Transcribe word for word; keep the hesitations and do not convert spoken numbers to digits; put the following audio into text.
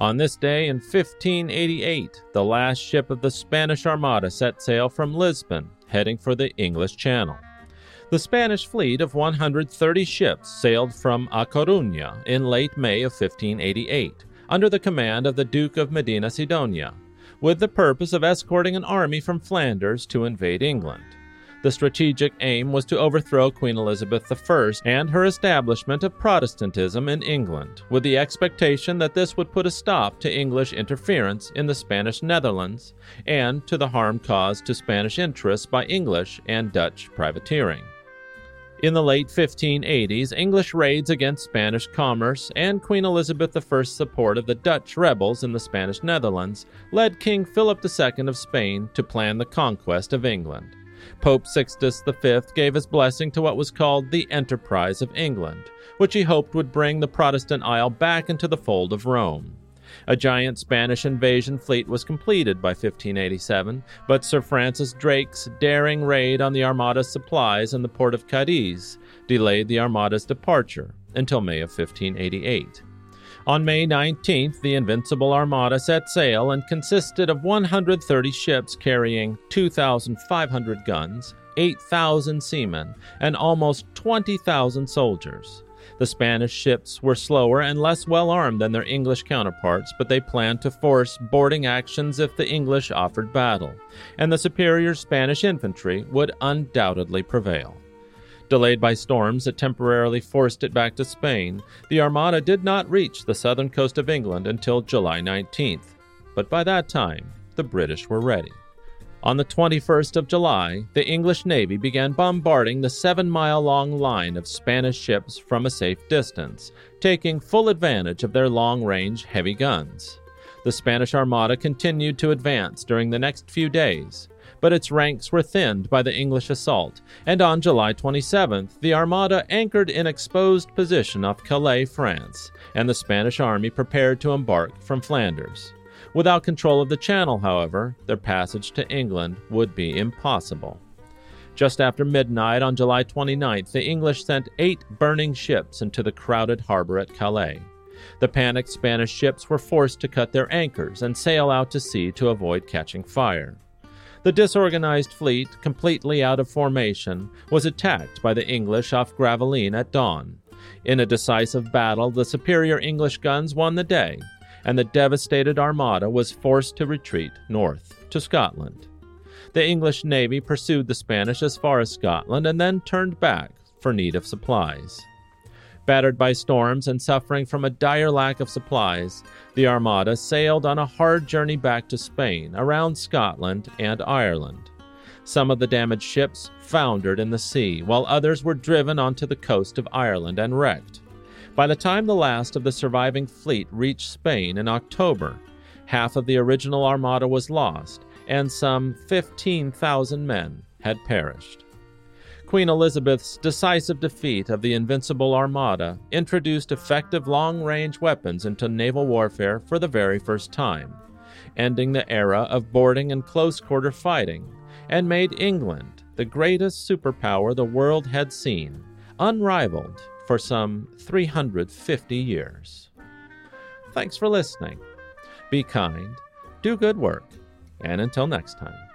On this day in fifteen eighty-eight, the last ship of the Spanish Armada set sail from Lisbon, heading for the English Channel. The Spanish fleet of one hundred thirty ships sailed from A Coruña in late May of fifteen eighty-eight, under the command of the Duke of Medina Sidonia, with the purpose of escorting an army from Flanders to invade England. The strategic aim was to overthrow Queen Elizabeth the First and her establishment of Protestantism in England, with the expectation that this would put a stop to English interference in the Spanish Netherlands and to the harm caused to Spanish interests by English and Dutch privateering. In the late fifteen eighties, English raids against Spanish commerce and Queen Elizabeth the First's support of the Dutch rebels in the Spanish Netherlands led King Philip the Second of Spain to plan the conquest of England. Pope Sixtus the Fifth gave his blessing to what was called the Enterprise of England, which he hoped would bring the Protestant Isle back into the fold of Rome. A giant Spanish invasion fleet was completed by fifteen eighty-seven, but Sir Francis Drake's daring raid on the Armada's supplies in the port of Cadiz delayed the Armada's departure until May of fifteen eighty-eight. On May nineteenth, the Invincible Armada set sail and consisted of one hundred thirty ships carrying two thousand five hundred guns, eight thousand seamen, and almost twenty thousand soldiers. The Spanish ships were slower and less well-armed than their English counterparts, but they planned to force boarding actions if the English offered battle, and the superior Spanish infantry would undoubtedly prevail. Delayed by storms that temporarily forced it back to Spain, the Armada did not reach the southern coast of England until July nineteenth, but by that time, the British were ready. On the twenty-first of July, the English Navy began bombarding the seven-mile-long line of Spanish ships from a safe distance, taking full advantage of their long-range heavy guns. The Spanish Armada continued to advance during the next few days, but its ranks were thinned by the English assault, and on July twenty-seventh, the Armada anchored in exposed position off Calais, France, and the Spanish army prepared to embark from Flanders. Without control of the channel, however, their passage to England would be impossible. Just after midnight on July twenty-ninth, the English sent eight burning ships into the crowded harbor at Calais. The panicked Spanish ships were forced to cut their anchors and sail out to sea to avoid catching fire. The disorganized fleet, completely out of formation, was attacked by the English off Gravelines at dawn. In a decisive battle, the superior English guns won the day, and the devastated Armada was forced to retreat north to Scotland. The English Navy pursued the Spanish as far as Scotland and then turned back for need of supplies. Battered by storms and suffering from a dire lack of supplies, the Armada sailed on a hard journey back to Spain, around Scotland and Ireland. Some of the damaged ships foundered in the sea, while others were driven onto the coast of Ireland and wrecked. By the time the last of the surviving fleet reached Spain in October, half of the original Armada was lost, and some fifteen thousand men had perished. Queen Elizabeth's decisive defeat of the Invincible Armada introduced effective long-range weapons into naval warfare for the very first time, ending the era of boarding and close-quarter fighting, and made England the greatest superpower the world had seen, unrivaled for some three hundred fifty years. Thanks for listening. Be kind, do good work, and until next time.